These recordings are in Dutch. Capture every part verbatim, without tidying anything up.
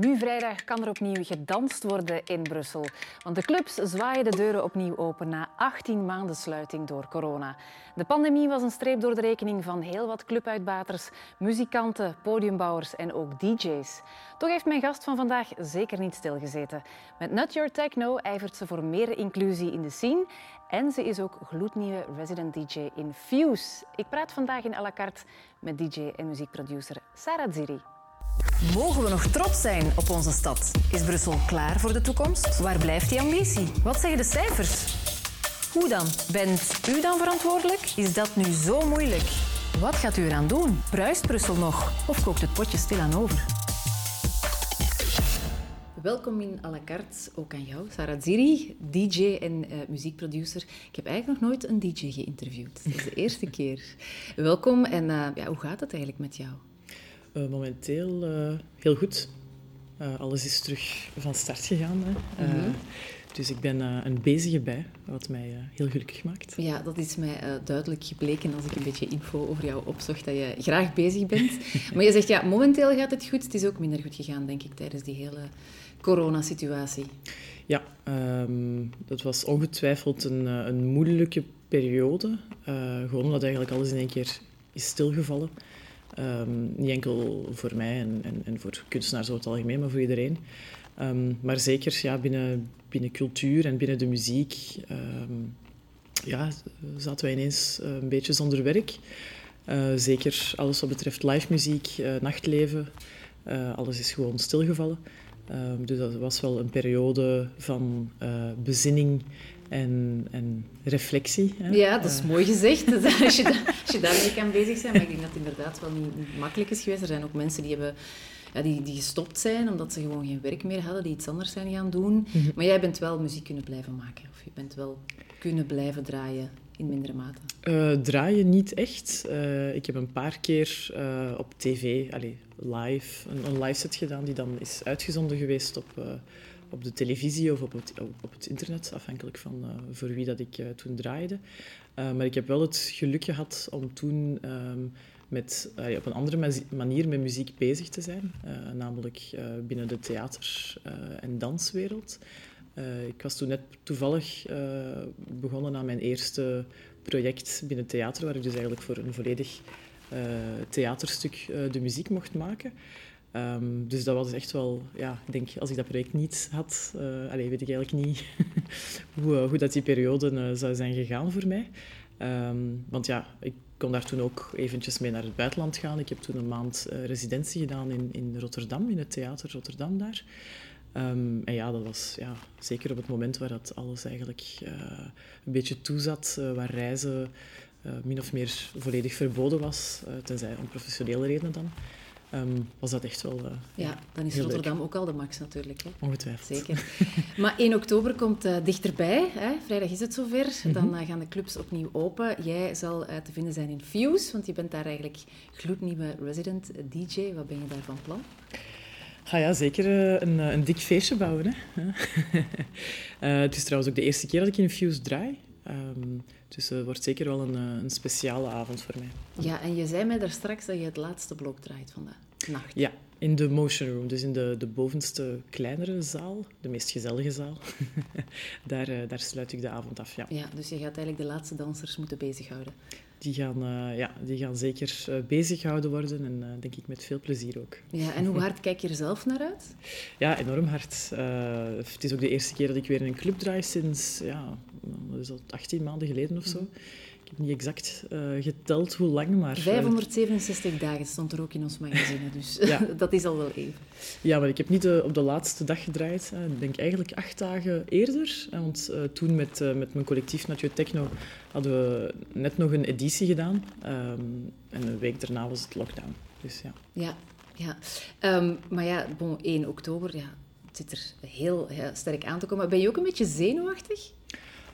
Nu vrijdag kan er opnieuw gedanst worden in Brussel. Want de clubs zwaaien de deuren opnieuw open na achttien maanden sluiting door corona. De pandemie was een streep door de rekening van heel wat clubuitbaters, muzikanten, podiumbouwers en ook D J's. Toch heeft mijn gast van vandaag zeker niet stilgezeten. Met Not Your Techno ijvert ze voor meer inclusie in de scene. En ze is ook gloednieuwe resident D J in Fuse. Ik praat vandaag in à la carte met D J en muziekproducer Sara Dziri. Mogen we nog trots zijn op onze stad? Is Brussel klaar voor de toekomst? Waar blijft die ambitie? Wat zeggen de cijfers? Hoe dan? Bent u dan verantwoordelijk? Is dat nu zo moeilijk? Wat gaat u eraan doen? Bruist Brussel nog? Of kookt het potje stilaan over? Welkom in à la carte, ook aan jou, Sara Dziri, D J en uh, muziekproducer. Ik heb eigenlijk nog nooit een D J geïnterviewd. Dat is de eerste keer. Welkom en uh, ja, hoe gaat het eigenlijk met jou? Uh, momenteel uh, heel goed. Uh, alles is terug van start gegaan. Hè. Uh, mm-hmm. Dus ik ben uh, een bezige bij, wat mij uh, heel gelukkig maakt. Ja, dat is mij uh, duidelijk gebleken als ik een beetje info over jou opzocht, dat je graag bezig bent. Maar je zegt, ja, momenteel gaat het goed. Het is ook minder goed gegaan, denk ik, tijdens die hele coronasituatie. Ja, um, dat was ongetwijfeld een, een moeilijke periode. Uh, gewoon omdat eigenlijk alles in één keer is stilgevallen. Um, niet enkel voor mij en, en, en voor kunstenaars over het algemeen, maar voor iedereen. Um, maar zeker ja, binnen, binnen cultuur en binnen de muziek um, ja, zaten wij ineens een beetje zonder werk. Uh, zeker alles wat betreft live muziek, uh, nachtleven, uh, alles is gewoon stilgevallen. Um, dus dat was wel een periode van uh, bezinning en, en reflectie. Hè? Ja, dat is uh. mooi gezegd. als, je da- als je daarmee kan bezig zijn. Maar ik denk dat het inderdaad wel niet, niet makkelijk is geweest. Er zijn ook mensen die, hebben, ja, die, die gestopt zijn omdat ze gewoon geen werk meer hadden, die iets anders zijn gaan doen. Mm-hmm. Maar jij bent wel muziek kunnen blijven maken. Of je bent wel kunnen blijven draaien in mindere mate. Uh, draaien niet echt. Uh, ik heb een paar keer uh, op tv... Allez, live, een, een live set gedaan die dan is uitgezonden geweest op, uh, op de televisie of op het, op het internet, afhankelijk van uh, voor wie dat ik uh, toen draaide. Uh, maar ik heb wel het geluk gehad om toen um, met, uh, op een andere ma- manier met muziek bezig te zijn, uh, namelijk uh, binnen de theater- uh, en danswereld. Uh, ik was toen net toevallig uh, begonnen aan mijn eerste project binnen theater, waar ik dus eigenlijk voor een volledig Uh, theaterstuk uh, de muziek mocht maken. Um, dus dat was echt wel... Ja, ik denk, als ik dat project niet had... Uh, allez, weet ik eigenlijk niet hoe, uh, hoe dat die periode uh, zou zijn gegaan voor mij. Um, want ja, ik kon daar toen ook eventjes mee naar het buitenland gaan. Ik heb toen een maand uh, residentie gedaan in, in Rotterdam, in het theater Rotterdam daar. Um, en ja, dat was ja, zeker op het moment waar dat alles eigenlijk uh, een beetje toezat, uh, waar reizen... Uh, min of meer volledig verboden was, uh, tenzij om professionele redenen dan, um, was dat echt wel uh, ja, dan is Rotterdam leuk. Ook al de max natuurlijk. Hè? Ongetwijfeld. Zeker. Maar één oktober komt uh, dichterbij, hè? Vrijdag is het zover, mm-hmm. dan uh, gaan de clubs opnieuw open. Jij zal uh, te vinden zijn in Fuse, want je bent daar eigenlijk gloednieuwe resident D J. Wat ben je daar van plan? Ga ah ja, zeker een, een dik feestje bouwen. Hè? uh, het is trouwens ook de eerste keer dat ik in Fuse draai. Um, dus het uh, wordt zeker wel een, een speciale avond voor mij. Ja, en je zei mij daar straks dat je het laatste blok draait van de nacht. Ja, in de Motion Room, dus in de, de bovenste kleinere zaal, de meest gezellige zaal. daar, uh, daar sluit ik de avond af, ja. Ja, dus je gaat eigenlijk de laatste dansers moeten bezighouden. Die gaan, uh, ja, die gaan zeker uh, bezighouden worden en uh, denk ik met veel plezier ook. Ja, en hoe hard kijk je er zelf naar uit? Ja, enorm hard. Uh, het is ook de eerste keer dat ik weer in een club draai sinds... Ja, dat is al achttien maanden geleden of zo. Ik heb niet exact uh, geteld hoe lang, maar... vijfhonderdzevenenzestig dagen stond er ook in ons magazine, dus ja. Dat is al wel even. Ja, maar ik heb niet uh, op de laatste dag gedraaid. Hè. Ik denk eigenlijk acht dagen eerder. Hè, want uh, toen met, uh, met mijn collectief Not Your Techno hadden we net nog een editie gedaan. Um, en een week daarna was het lockdown. Dus ja. Ja, ja. Um, maar ja, bon, één oktober, ja, het zit er heel ja, sterk aan te komen. Ben je ook een beetje zenuwachtig?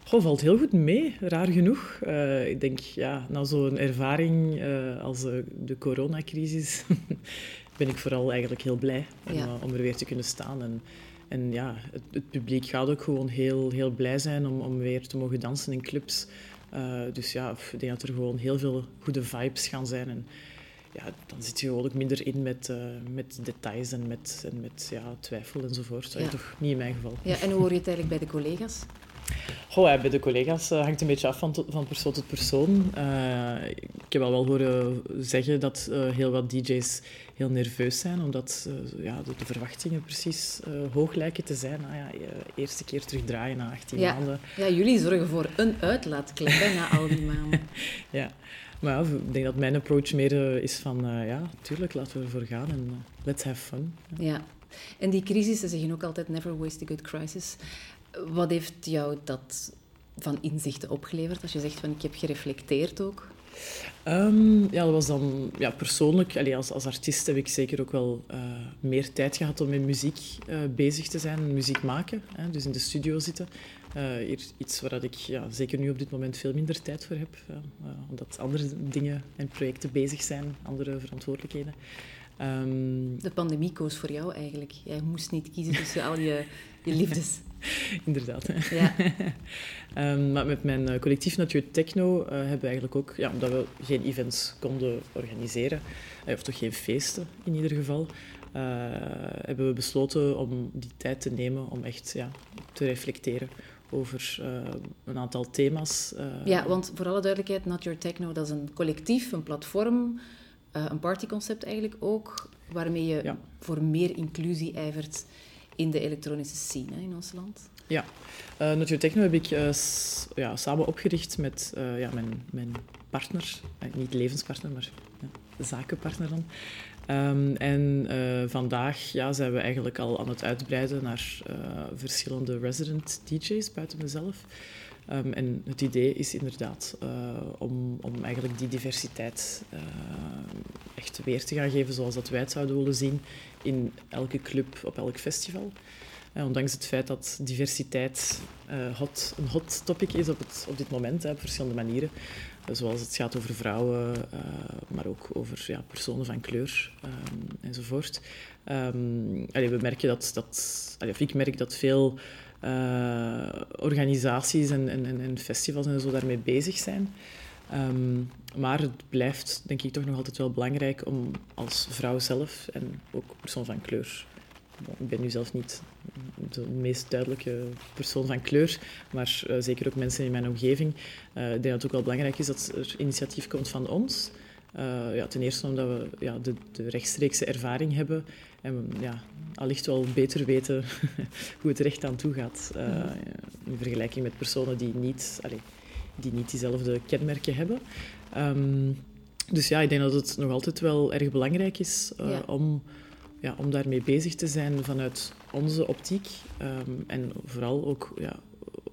Goh, valt heel goed mee, raar genoeg. Uh, ik denk, ja, na zo'n ervaring uh, als uh, de coronacrisis ben ik vooral eigenlijk heel blij om, ja. uh, om er weer te kunnen staan. En, en ja, het, het publiek gaat ook gewoon heel, heel blij zijn om, om weer te mogen dansen in clubs. Uh, dus ja, ik denk dat er gewoon heel veel goede vibes gaan zijn. En ja, dan zit je gewoon ook minder in met, uh, met details en met, en met ja, twijfel enzovoort. Ja. Toch niet in mijn geval. Ja, en hoe hoor je het eigenlijk bij de collega's? Goh, ja, bij de collega's uh, hangt een beetje af van, to- van persoon tot persoon. Uh, ik heb al wel horen zeggen dat uh, heel wat D J's heel nerveus zijn, omdat uh, ja, de, de verwachtingen precies uh, hoog lijken te zijn. Nou ja, eerste keer terugdraaien na achttien ja. maanden. Ja, jullie zorgen voor een uitlaatklep na al die maanden. Ja, maar ja, ik denk dat mijn approach meer uh, is van, uh, ja, tuurlijk, laten we ervoor gaan en uh, let's have fun. Ja. Ja. En die crisis, ze zeggen ook altijd never waste a good crisis. Wat heeft jou dat van inzichten opgeleverd? Als je zegt van ik heb gereflecteerd ook. Um, ja, dat was dan ja, persoonlijk. Allee, als, als artiest heb ik zeker ook wel uh, meer tijd gehad om met muziek uh, bezig te zijn. Muziek maken, hè, dus in de studio zitten. Uh, hier, iets waar ik ja, zeker nu op dit moment veel minder tijd voor heb. Uh, omdat andere dingen en projecten bezig zijn. Andere verantwoordelijkheden. Um, de pandemie koos voor jou eigenlijk. Jij moest niet kiezen tussen al je, je liefdes. Inderdaad. Hè. Ja. um, maar met mijn collectief Not Your Techno uh, hebben we eigenlijk ook, ja, omdat we geen events konden organiseren, uh, of toch geen feesten in ieder geval, uh, hebben we besloten om die tijd te nemen om echt ja, te reflecteren over uh, een aantal thema's. Uh, ja, want voor alle duidelijkheid, Not Your Techno, dat is een collectief, een platform, uh, een partyconcept eigenlijk ook, waarmee je ja. voor meer inclusie ijvert in de elektronische scene hè, in ons land. Ja, uh, Not Your Techno heb ik uh, s- ja, samen opgericht met uh, ja, mijn, mijn partner. Uh, niet levenspartner, maar ja, zakenpartner dan. Um, en uh, vandaag ja, zijn we eigenlijk al aan het uitbreiden naar uh, verschillende resident D J's buiten mezelf. Um, en het idee is inderdaad uh, om, om eigenlijk die diversiteit uh, echt weer te gaan geven zoals dat wij het zouden willen zien in elke club, op elk festival. En ondanks het feit dat diversiteit uh, hot, een hot topic is op, het, op dit moment, hè, op verschillende manieren. Uh, zoals het gaat over vrouwen, uh, maar ook over ja, personen van kleur um, enzovoort. Um, allee, we merken dat, dat, allee, of ik merk dat veel uh, organisaties en, en, en festivals en zo daarmee bezig zijn. Um, maar het blijft, denk ik, toch nog altijd wel belangrijk om als vrouw zelf en ook persoon van kleur... Ik ben nu zelf niet de meest duidelijke persoon van kleur, maar uh, zeker ook mensen in mijn omgeving. Uh, ik denk dat het ook wel belangrijk is dat er initiatief komt van ons. Uh, ja, ten eerste omdat we ja, de, de rechtstreekse ervaring hebben en ja, allicht wel beter weten hoe het recht aan toe gaat. Uh, in vergelijking met personen die niet, allee, die niet diezelfde kenmerken hebben. Um, dus ja, ik denk dat het nog altijd wel erg belangrijk is uh, ja. om... Ja, om daarmee bezig te zijn vanuit onze optiek. Um, en vooral ook, ja,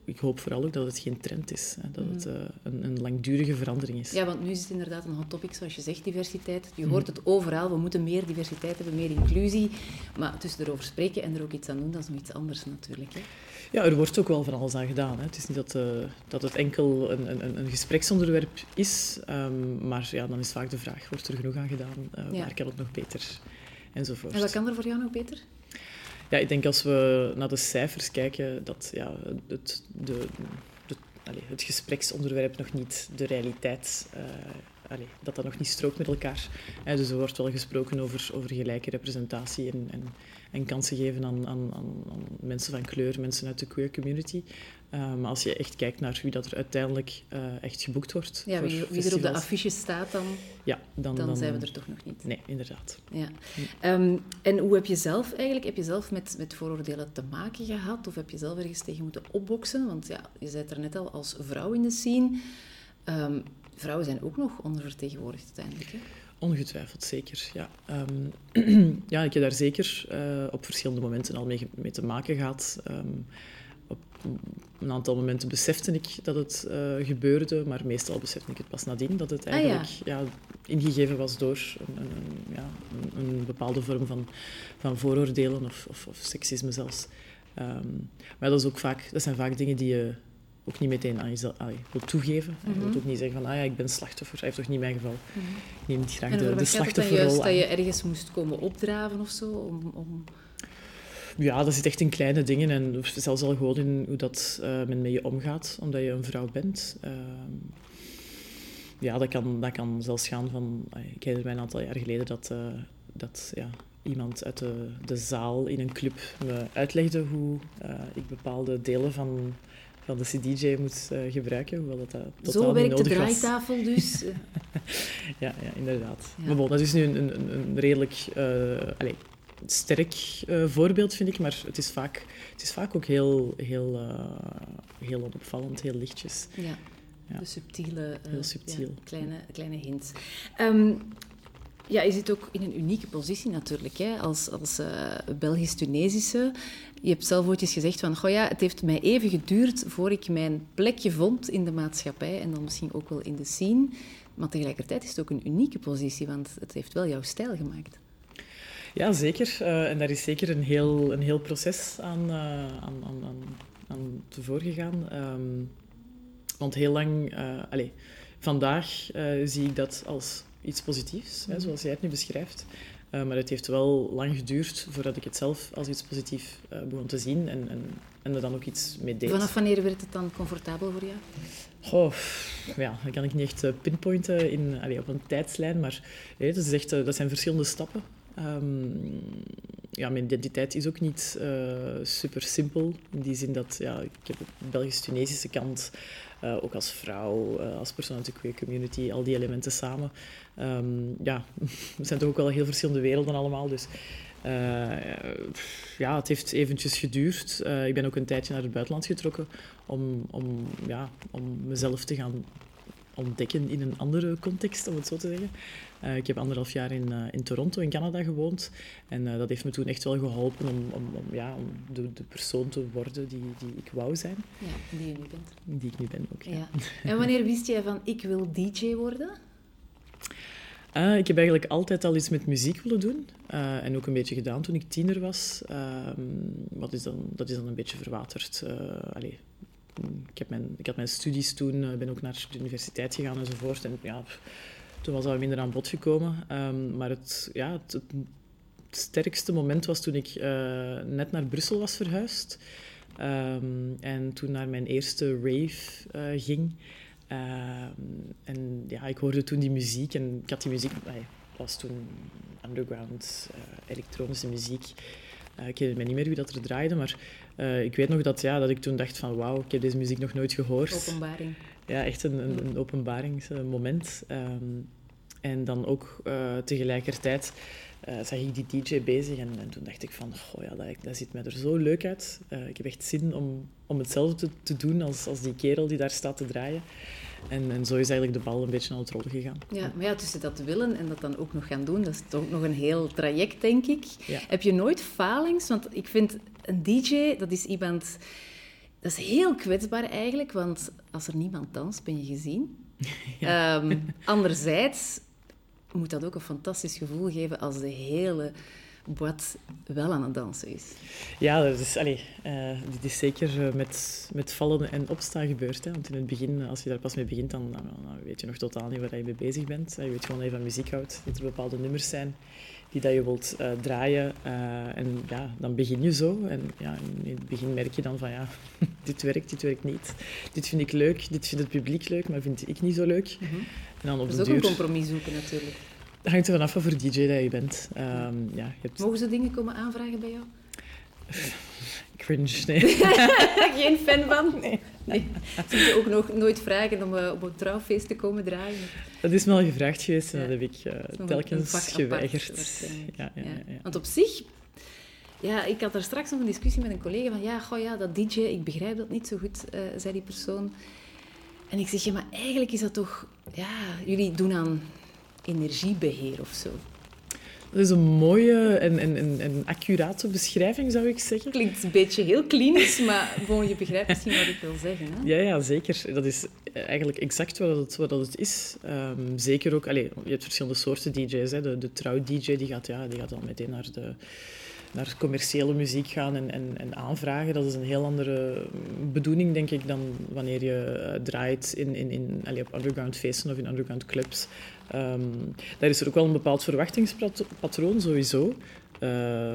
ik hoop vooral ook dat het geen trend is. Hè, dat mm. het uh, een, een langdurige verandering is. Ja, want nu is het inderdaad een hot topic, zoals je zegt, diversiteit. Je hoort mm. het overal, we moeten meer diversiteit hebben, meer inclusie. Maar tussen erover spreken en er ook iets aan doen, dat is nog iets anders natuurlijk. Hè? Ja, er wordt ook wel van alles aan gedaan. Hè. Het is niet dat, uh, dat het enkel een, een, een gespreksonderwerp is. Um, maar ja, dan is vaak de vraag, wordt er genoeg aan gedaan? Uh, ja. Waar kan het nog beter? Enzovoort. En wat kan er voor jou nog beter? Ja, ik denk als we naar de cijfers kijken, dat ja, het, de, de, allez, het gespreksonderwerp nog niet de realiteit, uh, allez, dat dat nog niet strookt met elkaar. He, dus er wordt wel gesproken over, over gelijke representatie en, en, en kansen geven aan, aan, aan, aan mensen van kleur, mensen uit de queer community. Uh, maar als je echt kijkt naar wie dat er uiteindelijk uh, echt geboekt wordt... Ja, wie, wie er op de affiche staat, dan, ja, dan, dan, dan zijn we er toch nog niet. Nee, inderdaad. Ja. Um, en hoe heb je zelf eigenlijk... Heb je zelf met, met vooroordelen te maken gehad? Of heb je zelf ergens tegen moeten opboksen? Want ja, je zei het er net al, als vrouw in de scene... Um, vrouwen zijn ook nog ondervertegenwoordigd uiteindelijk, hè? Ongetwijfeld, zeker. Ja, um, ja ik heb daar zeker uh, op verschillende momenten al mee, mee te maken gehad... Um, Op een aantal momenten besefte ik dat het uh, gebeurde, maar meestal besefte ik het pas nadien, dat het eigenlijk ah, ja. Ja, ingegeven was door een, een, ja, een, een bepaalde vorm van, van vooroordelen of, of, of seksisme zelfs. Um, maar dat, is ook vaak, dat zijn vaak dingen die je ook niet meteen aan jezelf wil toegeven. Mm-hmm. Je wilt ook niet zeggen van, ah ja, ik ben slachtoffer. Dat is toch niet mijn geval. Mm-hmm. Ik neem niet graag de, de slachtofferrol juist aan. Dat je ergens moest komen opdraven of zo, om... om... Ja, dat zit echt in kleine dingen en zelfs al gewoon in hoe dat, uh, men met je omgaat, omdat je een vrouw bent. Uh, ja, dat kan, dat kan zelfs gaan van... Ik herinner mij een aantal jaar geleden dat, uh, dat ja, iemand uit de, de zaal in een club me uitlegde hoe uh, ik bepaalde delen van... dat de C D J moet uh, gebruiken, hoewel dat, dat totaal zo werkt de draaitafel dus. ja, ja, inderdaad. Ja. Maar bon, dat is nu een, een, een redelijk uh, allez, sterk uh, voorbeeld, vind ik, maar het is vaak, het is vaak ook heel, heel, uh, heel onopvallend, heel lichtjes. Ja, ja. De subtiele, uh, heel subtiel. Ja, kleine, kleine hints. Um, Ja, je zit ook in een unieke positie natuurlijk, hè? als, als uh, Belgisch-Tunesische. Je hebt zelf ooit eens gezegd van, goh ja, het heeft mij even geduurd voor ik mijn plekje vond in de maatschappij en dan misschien ook wel in de scene. Maar tegelijkertijd is het ook een unieke positie, want het heeft wel jouw stijl gemaakt. Ja, zeker. Uh, en daar is zeker een heel, een heel proces aan, uh, aan, aan, aan, aan tevoren gegaan. Um, want heel lang... Uh, allez, vandaag uh, zie ik dat als... iets positiefs, hè, zoals jij het nu beschrijft. Uh, maar het heeft wel lang geduurd voordat ik het zelf als iets positiefs uh, begon te zien en, en, en er dan ook iets mee deed. Vanaf wanneer werd het dan comfortabel voor jou? Goh, ja, dat kan ik niet echt pinpointen in, allee, op een tijdslijn, maar nee, dat, is echt, dat zijn verschillende stappen. Um, ja, mijn identiteit is ook niet uh, super simpel, in die zin dat ja, ik heb de Belgisch-Tunesische kant... Uh, ook als vrouw, uh, als persoon uit de queer community, al die elementen samen. Um, ja, het zijn toch ook wel heel verschillende werelden allemaal. Dus uh, ja, het heeft eventjes geduurd. Uh, ik ben ook een tijdje naar het buitenland getrokken om, om, ja, om mezelf te gaan ontdekken in een andere context, om het zo te zeggen. Uh, ik heb anderhalf jaar in, uh, in Toronto, in Canada, gewoond. En uh, dat heeft me toen echt wel geholpen om, om, om, ja, om de, de persoon te worden die, die ik wou zijn. Ja, die je nu bent. Die ik nu ben, ook, ja. Ja. En wanneer wist jij van, ik wil D J worden? Uh, ik heb eigenlijk altijd al iets met muziek willen doen. Uh, en ook een beetje gedaan toen ik tiener was. Uh, wat is dan, dat is dan een beetje verwaterd. Uh, allez. Ik, heb mijn, ik had mijn studies toen, ben ook naar de universiteit gegaan enzovoort. En ja, toen was dat minder aan bod gekomen. Um, maar het, ja, het, het sterkste moment was toen ik uh, net naar Brussel was verhuisd. Um, en toen naar mijn eerste rave uh, ging. Uh, en ja, ik hoorde toen die muziek en ik had die muziek... Het was toen underground, uh, elektronische muziek. Uh, ik weet niet meer wie dat er draaide, maar uh, ik weet nog dat, ja, dat ik toen dacht van wauw, ik heb deze muziek nog nooit gehoord. Openbaring. Ja, echt een, een, een openbaringsmoment. Um, en dan ook uh, tegelijkertijd uh, zag ik die D J bezig en, en toen dacht ik van, oh ja, dat, dat ziet mij er zo leuk uit. Uh, ik heb echt zin om, om hetzelfde te, te doen als, als die kerel die daar staat te draaien. En, en zo is eigenlijk de bal een beetje aan het rollen gegaan. Ja, maar ja, tussen dat willen en dat dan ook nog gaan doen, dat is toch nog een heel traject, denk ik. Ja. Heb je nooit falings? Want ik vind, een D J, dat is iemand... Dat is heel kwetsbaar eigenlijk, want als er niemand danst, ben je gezien. Ja. Um, anderzijds moet dat ook een fantastisch gevoel geven als de hele... wat wel aan het dansen is. Ja, dat is, allez, uh, dit is zeker met, met vallen en opstaan gebeurd. Hè? Want in het begin, als je daar pas mee begint, dan, dan, dan weet je nog totaal niet waar je mee bezig bent. Je weet gewoon dat je van muziek houdt, dat er bepaalde nummers zijn die dat je wilt uh, draaien. Uh, en ja, dan begin je zo. En ja, in het begin merk je dan van, ja, dit werkt, dit werkt niet. Dit vind ik leuk, dit vindt het publiek leuk, maar vind ik niet zo leuk. Mm-hmm. En dan op dat is de ook duur... een compromis zoeken natuurlijk. Het hangt er vanaf wat voor D J dat je bent. Um, ja, je hebt... Mogen ze dingen komen aanvragen bij jou? Cringe, nee. Geen fan van? Nee. nee. Zie je ook nog nooit vragen om uh, op een trouwfeest te komen draaien? Dat is me al gevraagd geweest en ja. dat heb ik uh, telkens geweigerd. Apart, ja, ja, ja. Ja. Want op zich... Ja, ik had daar straks nog een discussie met een collega van... Ja, goh, ja, dat D J, ik begrijp dat niet zo goed, uh, zei die persoon. En ik zeg, ja, maar eigenlijk is dat toch... Ja, jullie doen aan... energiebeheer of zo. Dat is een mooie en, en, en, en accurate beschrijving, zou ik zeggen. Klinkt een beetje heel klinisch, maar bon, je begrijpt misschien wat ik wil zeggen. Hè? Ja, ja, zeker. Dat is eigenlijk exact wat het, wat het is. Um, zeker ook... Allez, je hebt verschillende soorten D J's. Hè. De, de trouw-D J die gaat, ja, die gaat dan meteen naar, de, naar commerciële muziek gaan en, en, en aanvragen. Dat is een heel andere bedoeling, denk ik, dan wanneer je draait in, in, in, allez, op underground feesten of in underground clubs. Um, daar is er ook wel een bepaald verwachtingspatroon, sowieso. Uh,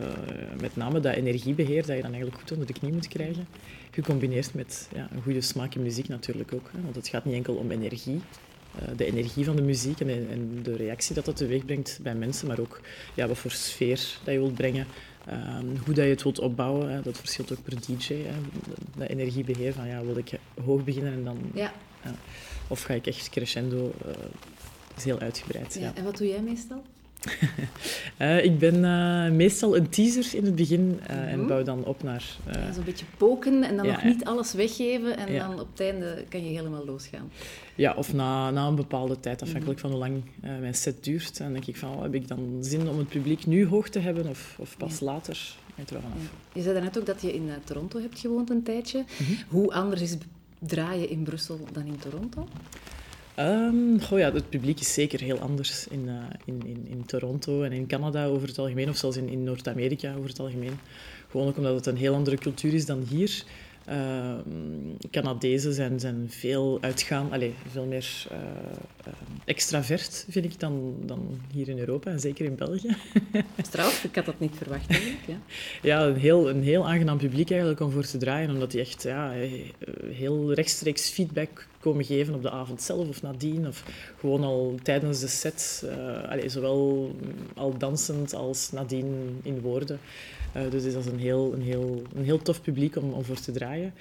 met name dat energiebeheer dat je dan eigenlijk goed onder de knie moet krijgen. Gecombineerd met ja, een goede smaak in muziek natuurlijk ook. Hè, want het gaat niet enkel om energie. de energie van de muziek en, en de reactie dat dat teweeg brengt bij mensen, maar ook ja, wat voor sfeer dat je wilt brengen, um, hoe dat je het wilt opbouwen. Hè, dat verschilt ook per D J. Hè, dat energiebeheer van ja, wil ik hoog beginnen en dan... Ja. Ja, of ga ik echt crescendo, uh, is heel uitgebreid. Ja. Ja. En wat doe jij meestal? uh, ik ben uh, meestal een teaser in het begin uh, mm-hmm. en bouw dan op naar... Uh, ja, zo'n beetje poken en dan ja, nog niet alles weggeven en ja. dan op het einde kan je helemaal losgaan. Ja, of na, na een bepaalde tijd, afhankelijk mm-hmm. van hoe lang uh, mijn set duurt. Dan denk ik van, heb ik dan zin om het publiek nu hoog te hebben of, of pas ja. later? Ik er wel vanaf. Ja. Je zei daarnet ook dat je in uh, Toronto hebt gewoond een tijdje. Mm-hmm. Hoe anders is draaien in Brussel dan in Toronto? Um, goh, ja, het publiek is zeker heel anders in, uh, in, in, in Toronto en in Canada over het algemeen, of zelfs in, in Noord-Amerika over het algemeen. Gewoon ook omdat het een heel andere cultuur is dan hier. Uh, Canadezen zijn, zijn veel uitgaan, allez, veel meer uh, uh, extravert, vind ik, dan, dan hier in Europa en zeker in België. Straf, ik had dat niet verwacht, denk ik. Ja, ja een, heel, een heel aangenaam publiek eigenlijk om voor te draaien, omdat die echt ja, heel rechtstreeks feedback komen geven op de avond zelf of nadien, of gewoon al tijdens de set, uh, allez, zowel al dansend als nadien in woorden. Uh, dus dat is een heel, een, heel, een heel tof publiek om, om voor te draaien.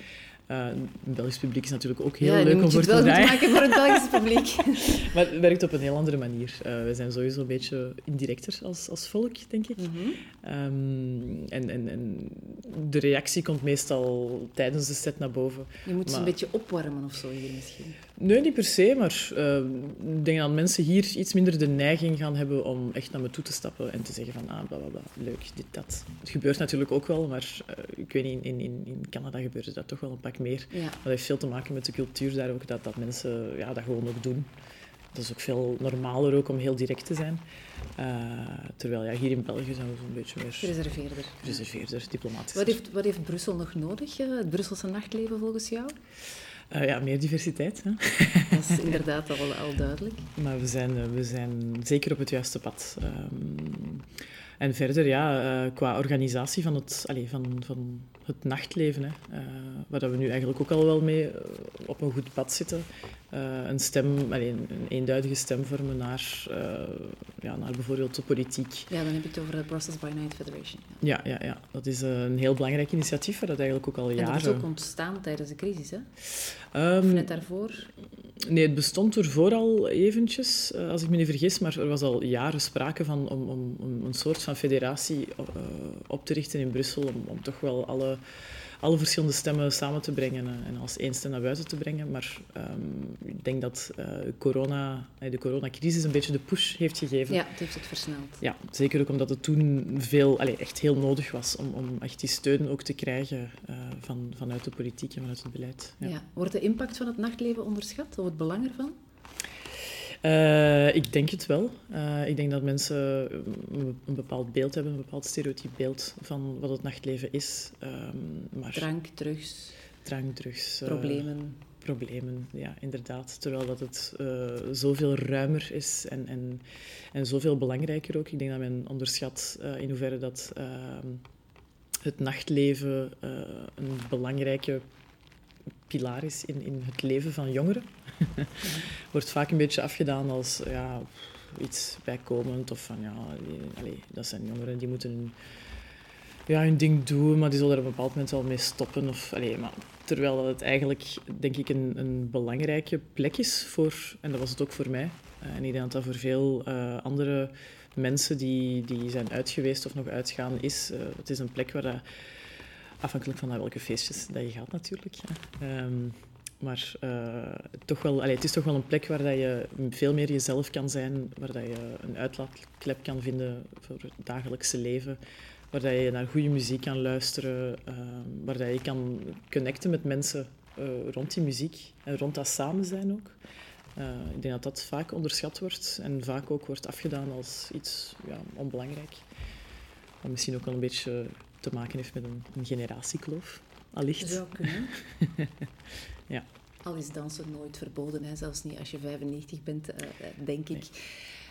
Uh, het Belgisch publiek is natuurlijk ook heel ja, leuk om voor te draaien. Ja, moet je het wel goed maken voor het Belgische publiek. Maar het werkt op een heel andere manier. Uh, we zijn sowieso een beetje indirecter als, als volk, denk ik. Mm-hmm. Um, en, en, en de reactie komt meestal tijdens de set naar boven. Je moet maar... ze een beetje opwarmen of zo hier misschien? Nee, niet per se, maar uh, ik denk dat mensen hier iets minder de neiging gaan hebben om echt naar me toe te stappen en te zeggen van, ah, blablabla, leuk, dit, dat. Het gebeurt natuurlijk ook wel, maar uh, ik weet niet, in, in, in Canada gebeurde dat toch wel een pak meer. Ja. Dat heeft veel te maken met de cultuur daar ook, dat, dat mensen ja, dat gewoon ook doen. Dat is ook veel normaler ook om heel direct te zijn. Uh, terwijl ja, hier in België zijn we zo'n beetje meer... Reserveerder. Reserveerder, diplomatisch. Wat heeft, wat heeft Brussel nog nodig, het Brusselse nachtleven volgens jou? Uh, ja, meer diversiteit. Hè? Dat is inderdaad al, al duidelijk. Maar we zijn, we zijn zeker op het juiste pad. Um, en verder, ja, uh, qua organisatie van het, allez, van, van het nachtleven, hè, uh, waar we nu eigenlijk ook al wel mee op een goed pad zitten. Uh, een stem, allez, een eenduidige stem vormen naar, uh, ja, naar bijvoorbeeld de politiek. Ja, dan heb je het over de Brussels by Night Federation. Ja, ja, ja, ja. Dat is een heel belangrijk initiatief, waar dat eigenlijk ook al jaren... En dat is ook ontstaan tijdens de crisis, hè? Um, of net daarvoor? Nee, het bestond ervoor al eventjes, als ik me niet vergis, maar er was al jaren sprake van om, om, om een soort van federatie op te richten in Brussel, om, om toch wel alle, alle verschillende stemmen samen te brengen en als één stem naar buiten te brengen. Maar um, ik denk dat uh, corona, de coronacrisis een beetje de push heeft gegeven. Ja, het heeft het versneld. Ja, zeker ook omdat het toen veel, allez, echt heel nodig was om, om echt die steun ook te krijgen uh, van, vanuit de politiek en vanuit het beleid. Ja. Ja. Wordt de impact van het nachtleven onderschat of het belang ervan? Uh, ik denk het wel. Uh, ik denk dat mensen een bepaald beeld hebben, een bepaald stereotyp beeld van wat het nachtleven is. Um, maar... Drank, drugs. Drank, drugs. Uh, problemen. Problemen, ja, inderdaad. Terwijl dat het uh, zoveel ruimer is en, en, en zoveel belangrijker ook. Ik denk dat men onderschat uh, in hoeverre dat uh, het nachtleven uh, een belangrijke... pilaar is in, in het leven van jongeren. Wordt vaak een beetje afgedaan als ja, iets bijkomend of van ja, allez, dat zijn jongeren die moeten hun, ja, hun ding doen, maar die zullen er op een bepaald moment wel mee stoppen. Of, allez, maar, terwijl dat het eigenlijk, denk ik, een, een belangrijke plek is voor, en dat was het ook voor mij, en ik denk dat dat voor veel uh, andere mensen die, die zijn uitgeweest of nog uitgaan is. Uh, het is een plek waar dat, afhankelijk van welke feestjes dat je gaat natuurlijk. Ja. Um, maar uh, toch wel, allee, het is toch wel een plek waar dat je veel meer jezelf kan zijn, waar dat je een uitlaatklep kan vinden voor het dagelijkse leven, waar dat je naar goede muziek kan luisteren, uh, waar dat je kan connecten met mensen uh, rond die muziek en rond dat samen zijn ook. Uh, ik denk dat dat vaak onderschat wordt en vaak ook wordt afgedaan als iets ja, onbelangrijk. Wat misschien ook wel een beetje... te maken heeft met een, een generatiekloof, allicht. Zou kunnen. Ja. Al is dansen nooit verboden, hè? Zelfs niet als je vijfennegentig bent, uh, denk nee. ik.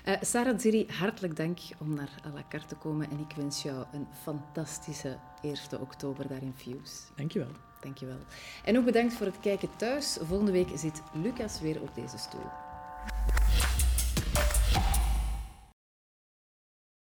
Uh, Sara Dziri, hartelijk dank om naar à la carte te komen en ik wens jou een fantastische eerste oktober daar in Fuse. Dank je wel. Dank je wel. En ook bedankt voor het kijken thuis. Volgende week zit Lucas weer op deze stoel.